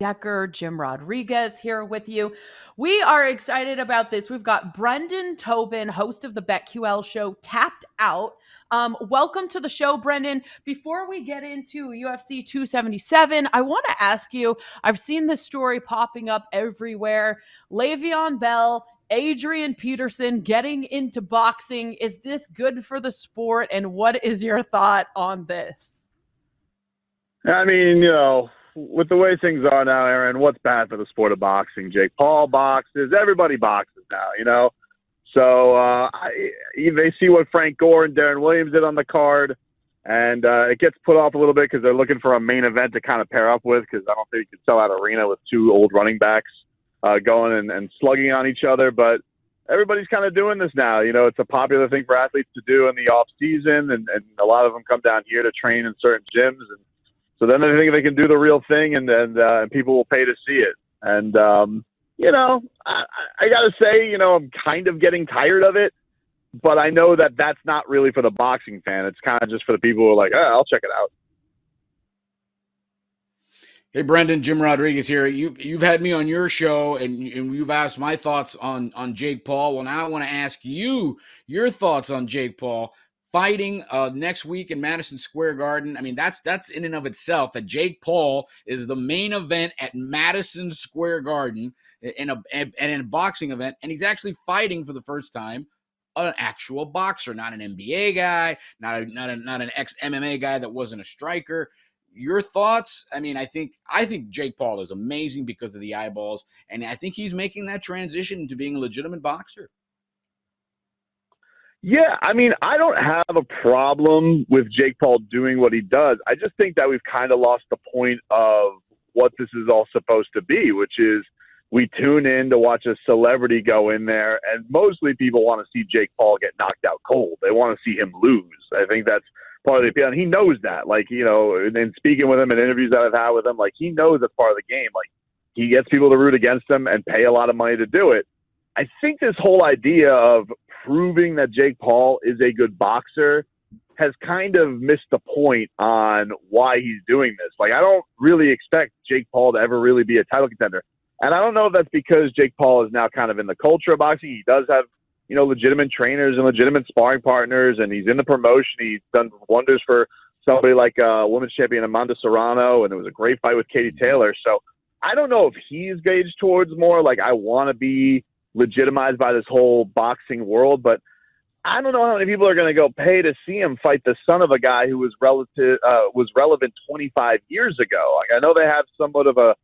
Decker, Jim Rodriguez here with you. We are excited about this. We've got Brendan Tobin, host of the BetQL show, Tapped Out. Welcome to the show, Brendan. Before we get into UFC 277, I want to ask you, I've seen this story popping up everywhere. Le'Veon Bell, Adrian Peterson getting into boxing. Is this good for the sport? And what is your thought on this? I mean, you know, with the way things are now, Aaron, what's bad for the sport of boxing? Jake Paul boxes. Everybody boxes now, you know. So they see what Frank Gore and Darren Williams did on the card, and it gets put off a little bit because they're looking for a main event to kind of pair up with, because I don't think you can sell out arena with two old running backs going and slugging on each other. But everybody's kind of doing this now. You know, it's a popular thing for athletes to do in the off season, and a lot of them come down here to train in certain gyms, and so then they think they can do the real thing, and people will pay to see it. And, you know, I got to say, you know, I'm kind of getting tired of it, but I know that that's not really for the boxing fan. It's kind of just for the people who are like, oh, I'll check it out. Hey, Brendan, Jim Rodriguez here. You've had me on your show, and you've asked my thoughts on Jake Paul. Well, now I want to ask you your thoughts on Jake Paul fighting next week in Madison Square Garden. I mean, that's in and of itself, that Jake Paul is the main event at Madison Square Garden in a boxing event, and he's actually fighting for the first time an actual boxer, not an NBA guy, not an ex-MMA guy that wasn't a striker. Your thoughts? I mean, I think Jake Paul is amazing because of the eyeballs, and I think he's making that transition into being a legitimate boxer. Yeah, I mean, I don't have a problem with Jake Paul doing what he does. I just think that we've kind of lost the point of what this is all supposed to be, which is we tune in to watch a celebrity go in there, and mostly people want to see Jake Paul get knocked out cold. They want to see him lose. I think that's part of the appeal, and he knows that. Like, you know, and speaking with him in interviews that I've had with him, like, he knows that's part of the game. Like, he gets people to root against him and pay a lot of money to do it. I think this whole idea of proving that Jake Paul is a good boxer has kind of missed the point on why he's doing this. Like, I don't really expect Jake Paul to ever really be a title contender. And I don't know if that's because Jake Paul is now kind of in the culture of boxing. He does have, you know, legitimate trainers and legitimate sparring partners, and he's in the promotion. He's done wonders for somebody like women's champion Amanda Serrano, and it was a great fight with Katie Taylor. So I don't know if he's gauged towards more like, I want to be legitimized by this whole boxing world, but I don't know how many people are going to go pay to see him fight the son of a guy who was relevant 25 years ago. Like, I know they have somewhat of a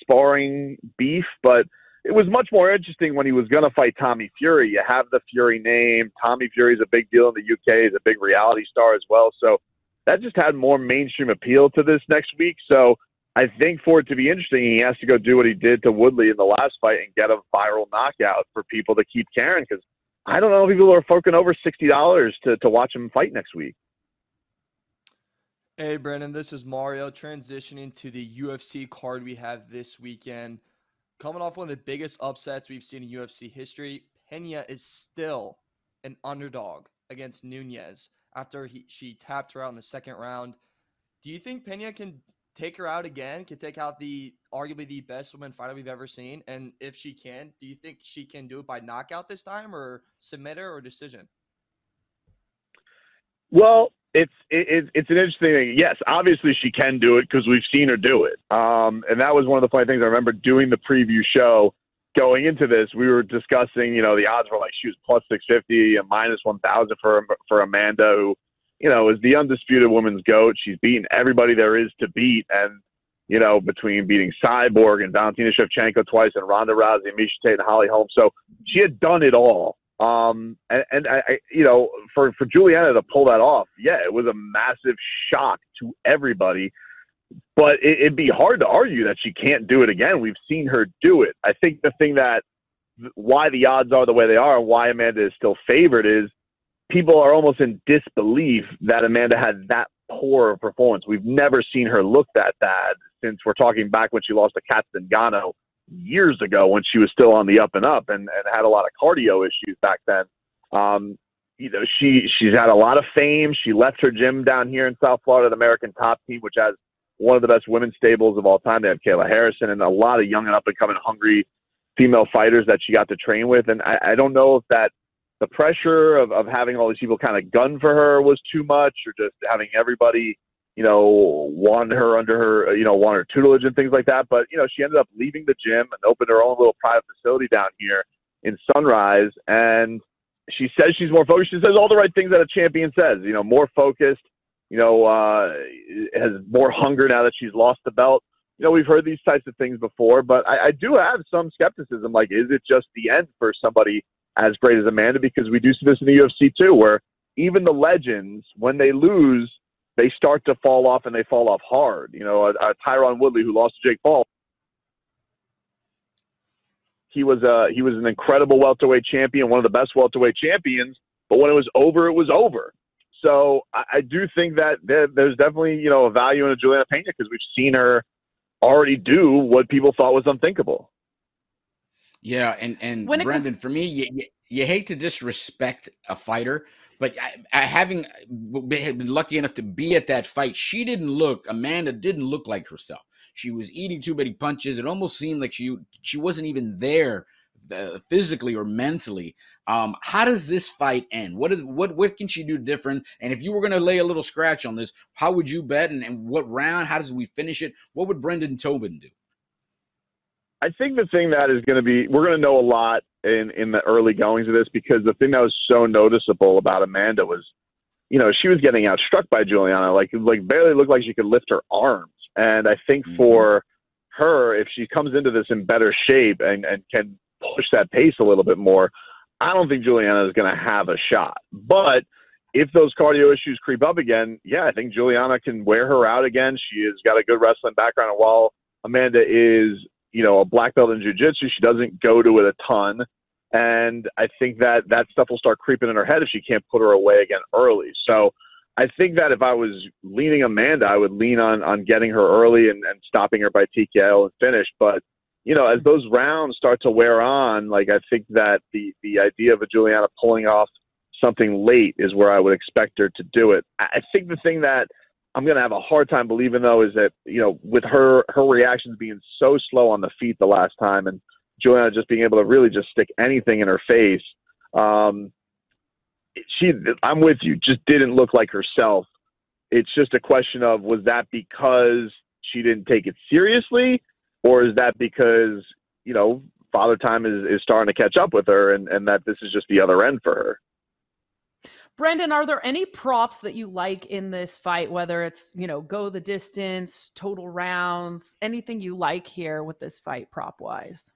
sparring beef, but it was much more interesting when he was going to fight Tommy Fury. You have the Fury name. Tommy Fury is a big deal in the UK. He's a big reality star as well. So that just had more mainstream appeal to this next week. So I think for it to be interesting, he has to go do what he did to Woodley in the last fight and get a viral knockout for people to keep caring, because I don't know if people are forking over $60 to watch him fight next week. Hey, Brendan, this is Mario transitioning to the UFC card we have this weekend. Coming off one of the biggest upsets we've seen in UFC history, Peña is still an underdog against Nunez after she tapped her out in the second round. Do you think Peña can take her out again, can take out the arguably the best woman fighter we've ever seen? And if she can, do you think she can do it by knockout this time, or submit her, or decision? Well, It's an interesting thing. Yes, obviously she can do it because we've seen her do it. And that was one of the funny things. I remember doing the preview show going into this. We were discussing, you know, the odds were like she was plus 650 and minus 1,000 for Amanda, who, you know, is the undisputed women's GOAT. She's beaten everybody there is to beat. And, you know, between beating Cyborg and Valentina Shevchenko twice and Ronda Rousey and Misha Tate and Holly Holm. So she had done it all. And I, you know, for Julianna to pull that off, yeah, it was a massive shock to everybody, but it'd be hard to argue that she can't do it again. We've seen her do it. I think the thing that why the odds are the way they are and why Amanda is still favored is people are almost in disbelief that Amanda had that poor a performance. We've never seen her look that bad since we're talking back when she lost to Kat Zingano years ago when she was still on the up and up and had a lot of cardio issues back then. You know, she's had a lot of fame. She left her gym down here in South Florida, the American Top Team, which has one of the best women's stables of all time. They have Kayla Harrison and a lot of young and up and coming hungry female fighters that she got to train with. And I don't know if that the pressure of having all these people kind of gun for her was too much, or just having everybody, you know, want her tutelage and things like that. But, you know, she ended up leaving the gym and opened her own little private facility down here in Sunrise. And she says she's more focused. She says all the right things that a champion says, you know, more focused, you know, has more hunger now that she's lost the belt. You know, we've heard these types of things before, but I do have some skepticism. Like, is it just the end for somebody as great as Amanda? Because we do see this in the UFC too, where even the legends, when they lose, they start to fall off, and they fall off hard. You know, Tyron Woodley, who lost to Jake Paul, he was an incredible welterweight champion, one of the best welterweight champions. But when it was over, it was over. So I do think that there's definitely, you know, a value in a Julianna Peña, because we've seen her already do what people thought was unthinkable. Yeah, and Brendan, for me, you hate to disrespect a fighter, but I having been lucky enough to be at that fight, Amanda didn't look like herself. She was eating too many punches. It almost seemed like she wasn't even there physically or mentally. How does this fight end? What can she do different? And if you were going to lay a little scratch on this, how would you bet? And what round? How does we finish it? What would Brendan Tobin do? I think the thing that is going to be, we're going to know a lot in the early goings of this, because the thing that was so noticeable about Amanda was, you know, she was getting outstruck by Julianna, like barely looked like she could lift her arms. And I think for her, if she comes into this in better shape and can push that pace a little bit more, I don't think Julianna is going to have a shot. But if those cardio issues creep up again, yeah, I think Julianna can wear her out again. She has got a good wrestling background. And while Amanda is, you know, a black belt in jiu-jitsu, she doesn't go to it a ton. And I think that stuff will start creeping in her head if she can't put her away again early. So I think that if I was leaning Amanda, I would lean on getting her early and stopping her by TKO and finish. But, you know, as those rounds start to wear on, like, I think that the idea of a Julianna pulling off something late is where I would expect her to do it. I think the thing that I'm going to have a hard time believing, though, is that, you know, with her reactions being so slow on the feet the last time, and Julianna just being able to really just stick anything in her face, I'm with you, just didn't look like herself. It's just a question of, was that because she didn't take it seriously, or is that because, you know, Father Time is starting to catch up with her, and that this is just the other end for her? Brendan, are there any props that you like in this fight, whether it's, you know, go the distance, total rounds, anything you like here with this fight prop-wise?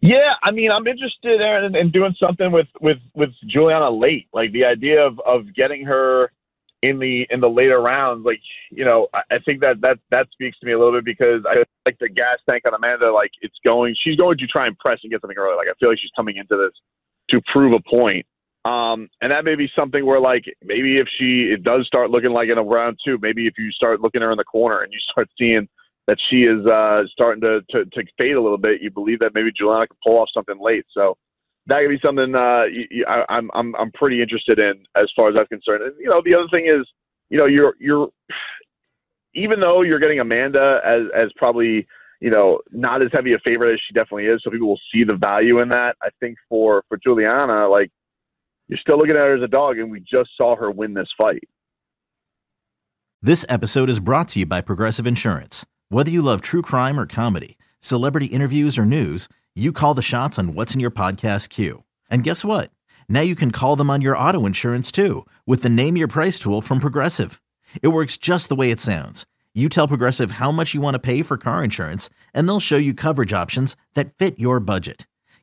Yeah, I mean, I'm interested, Aaron, in doing something with Julianna late. Like, the idea of getting her in the later rounds, like, you know, I think that speaks to me a little bit, because I like the gas tank on Amanda. Like, she's going to try and press and get something early. Like, I feel like she's coming into this to prove a point. And that may be something where, like, maybe if it does start looking like in a round two, maybe if you start looking her in the corner and you start seeing that she is starting to fade a little bit, you believe that maybe Julianna can pull off something late. So that could be something I'm pretty interested in as far as that's concerned. And, you know, the other thing is, you know, you're even though you're getting Amanda as probably, you know, not as heavy a favorite as she definitely is, so people will see the value in that. I think for Julianna, like, you're still looking at her as a dog, and we just saw her win this fight. This episode is brought to you by Progressive Insurance. Whether you love true crime or comedy, celebrity interviews or news, you call the shots on what's in your podcast queue. And guess what? Now you can call them on your auto insurance too, with the Name Your Price tool from Progressive. It works just the way it sounds. You tell Progressive how much you want to pay for car insurance, and they'll show you coverage options that fit your budget.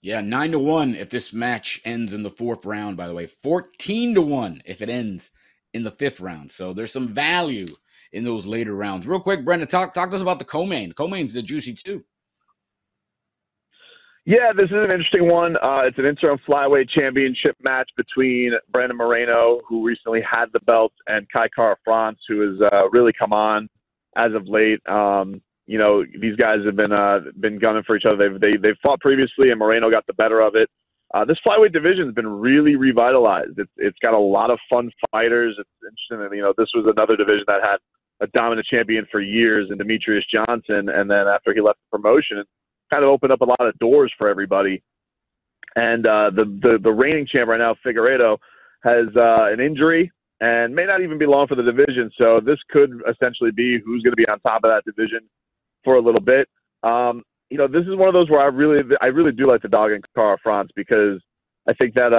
Yeah, 9-1 if this match ends in the fourth round, by the way. 14-1 if it ends in the fifth round. So there's some value in those later rounds. Real quick, Brendan, talk to us about the co-main. The co-main's the juicy too. Yeah, this is an interesting one. It's an interim flyweight championship match between Brandon Moreno, who recently had the belt, and Kai Kara-France, who has really come on as of late. You know, these guys have been gunning for each other. They've fought previously, and Moreno got the better of it. This flyweight division has been really revitalized. It's got a lot of fun fighters. It's interesting that, you know, this was another division that had a dominant champion for years in Demetrius Johnson, and then after he left the promotion, it kind of opened up a lot of doors for everybody. And the reigning champ right now, Figueiredo, has an injury and may not even be long for the division. So this could essentially be who's going to be on top of that division for a little bit. You know, this is one of those where I really do like the dog in Kara-France, because I think that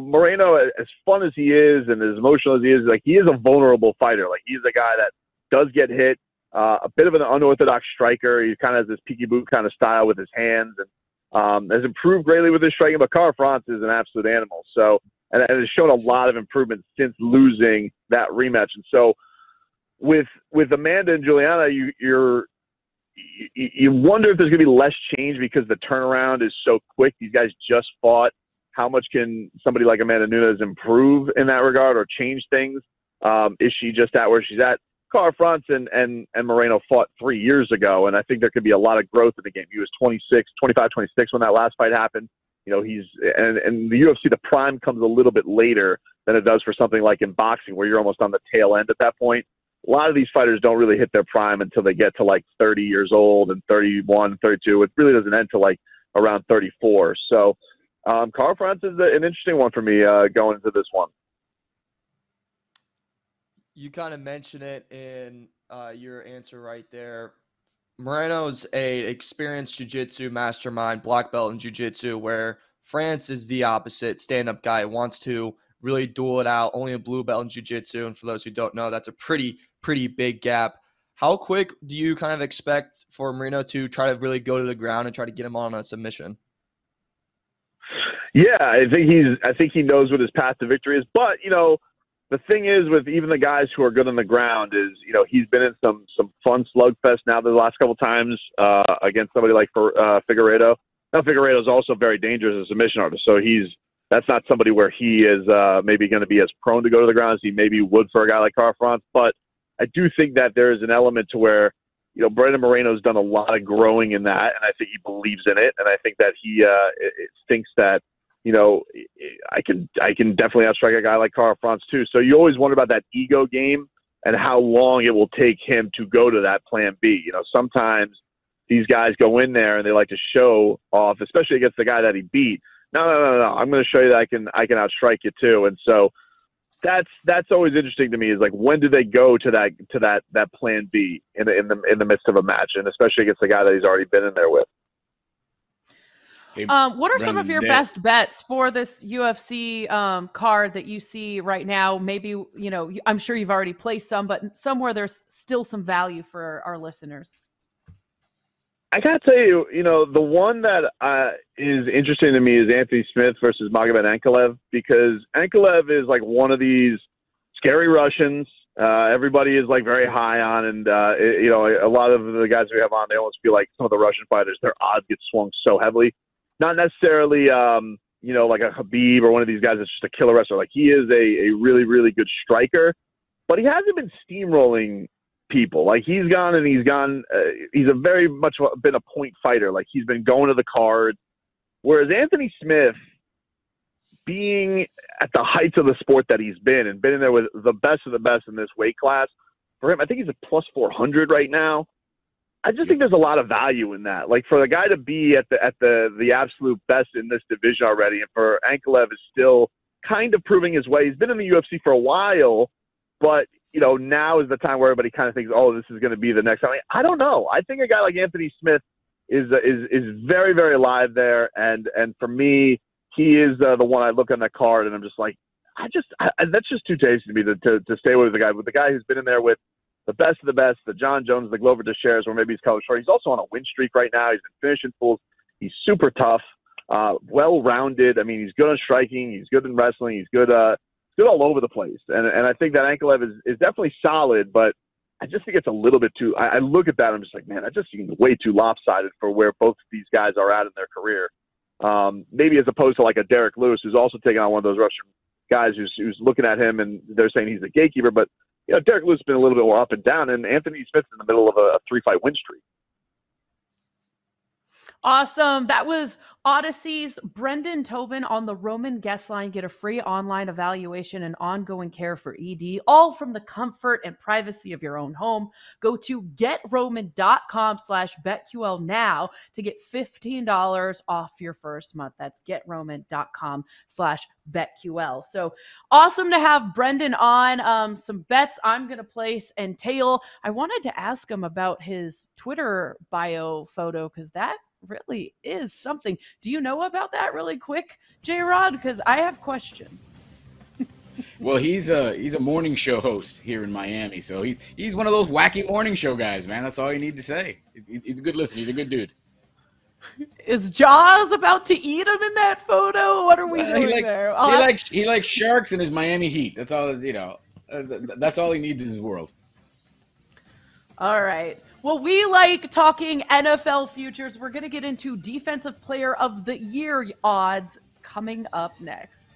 Moreno, as fun as he is and as emotional as he is, like, he is a vulnerable fighter. Like, he's a guy that does get hit, a bit of an unorthodox striker. He kind of has this Peaky Boot kind of style with his hands, and has improved greatly with his striking, but Kara-France is an absolute animal. So, and has shown a lot of improvement since losing that rematch. And so with Amanda and Julianna, you wonder if there's going to be less change because the turnaround is so quick. These guys just fought. How much can somebody like Amanda Nunez improve in that regard or change things? Is she just at where she's at? Kara-France and Moreno fought 3 years ago, and I think there could be a lot of growth in the game. He was 26 when that last fight happened. You know, and the UFC, the prime comes a little bit later than it does for something like in boxing, where you're almost on the tail end at that point. A lot of these fighters don't really hit their prime until they get to like 30 years old and 31, 32. It really doesn't end till like around 34. So Kara-France is an interesting one for me going into this one. You kind of mentioned it in your answer right there. Moreno's a experienced jiu-jitsu mastermind, black belt in jiu-jitsu, where France is the opposite, stand-up guy, wants to really duel it out, only a blue belt in jiu-jitsu. And for those who don't know, that's a pretty big gap. How quick do you kind of expect for Moreno to try to really go to the ground and try to get him on a submission? Yeah, I think he knows what his path to victory is. But, you know, the thing is with even the guys who are good on the ground is, you know, he's been in some fun slugfest now the last couple times against somebody like Figueiredo. Now, Figueiredo is also very dangerous as a submission artist, so that's not somebody where he is maybe going to be as prone to go to the ground as he maybe would for a guy like Kara-France. But I do think that there is an element to where, you know, Brandon Moreno's done a lot of growing in that, and I think he believes in it, and I think that he thinks that, you know, I can definitely outstrike a guy like Kara-France too. So you always wonder about that ego game and how long it will take him to go to that plan B. You know, sometimes these guys go in there and they like to show off, especially against the guy that he beat. No. I'm going to show you that I can outstrike you too. And so that's always interesting to me, is like, when do they go to that plan B in the midst of a match, and especially against the guy that he's already been in there with. Hey, what are some of your best bets for this UFC card that you see right now? Maybe, you know, I'm sure you've already placed some, but somewhere there's still some value for our listeners. I got to tell you, you know, the one that is interesting to me is Anthony Smith versus Magomed Ankalaev, because Ankalaev is like one of these scary Russians. Everybody is like very high on, and you know, a lot of the guys we have on, they almost feel like some of the Russian fighters, their odds get swung so heavily. Not necessarily, you know, like a Khabib or one of these guys that's just a killer wrestler. Like, he is a really, really good striker, but he hasn't been steamrolling people. Like, he's gone and he's gone. He's a very much been a point fighter. Like, he's been going to the cards. Whereas Anthony Smith, being at the heights of the sport that he's been and been in there with the best of the best in this weight class, for him, I think he's a plus 400 right now. I just think there's a lot of value in that. Like, for the guy to be at the absolute best in this division already, and for Ankalaev is still kind of proving his way. He's been in the UFC for a while, but you know, now is the time where everybody kind of thinks, oh, this is going to be the next time. I mean, I don't know. I think a guy like Anthony Smith is very, very live there. And for me, he is the one I look on the card and I'm just like, that's just too tasty to me to stay away with the guy. With the guy who's been in there with the best of the best, the John Jones, the Glover Teixeiras, where maybe he's cut short. He's also on a win streak right now. He's been finishing fools. He's super tough, well-rounded. I mean, he's good on striking. He's good in wrestling. He's good, good all over the place. And I think that Ankalaev is definitely solid, but I just think it's a little bit too, I look at that and I'm just like, man, that just seems way too lopsided for where both of these guys are at in their career. Maybe as opposed to like a Derek Lewis, who's also taking on one of those Russian guys who's looking at him and they're saying he's a gatekeeper, but you know, Derek Lewis has been a little bit more up and down, and Anthony Smith's in the middle of a 3-fight win streak. Awesome. That was Odyssey's Brendan Tobin on the Roman guest line. Get a free online evaluation and ongoing care for ED, all from the comfort and privacy of your own home. Go to getroman.com/BetQL now to get $15 off your first month. That's getroman.com/BetQL. So awesome to have Brendan on. Some bets I'm going to place and tail. I wanted to ask him about his Twitter bio photo, because that really is something. Do you know about that really quick, J-Rod? Because I have questions. Well, he's a morning show host here in Miami, so he's one of those wacky morning show guys, man. That's all you need to say. He's a good listener. He's a good dude. Is Jaws about to eat him in that photo? What are we doing there? He likes sharks and his Miami Heat. That's all, you know. That's all he needs in his world. All right. Well, we like talking NFL futures. We're going to get into Defensive Player of the Year odds coming up next.